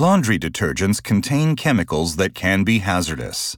Laundry detergents contain chemicals that can be hazardous.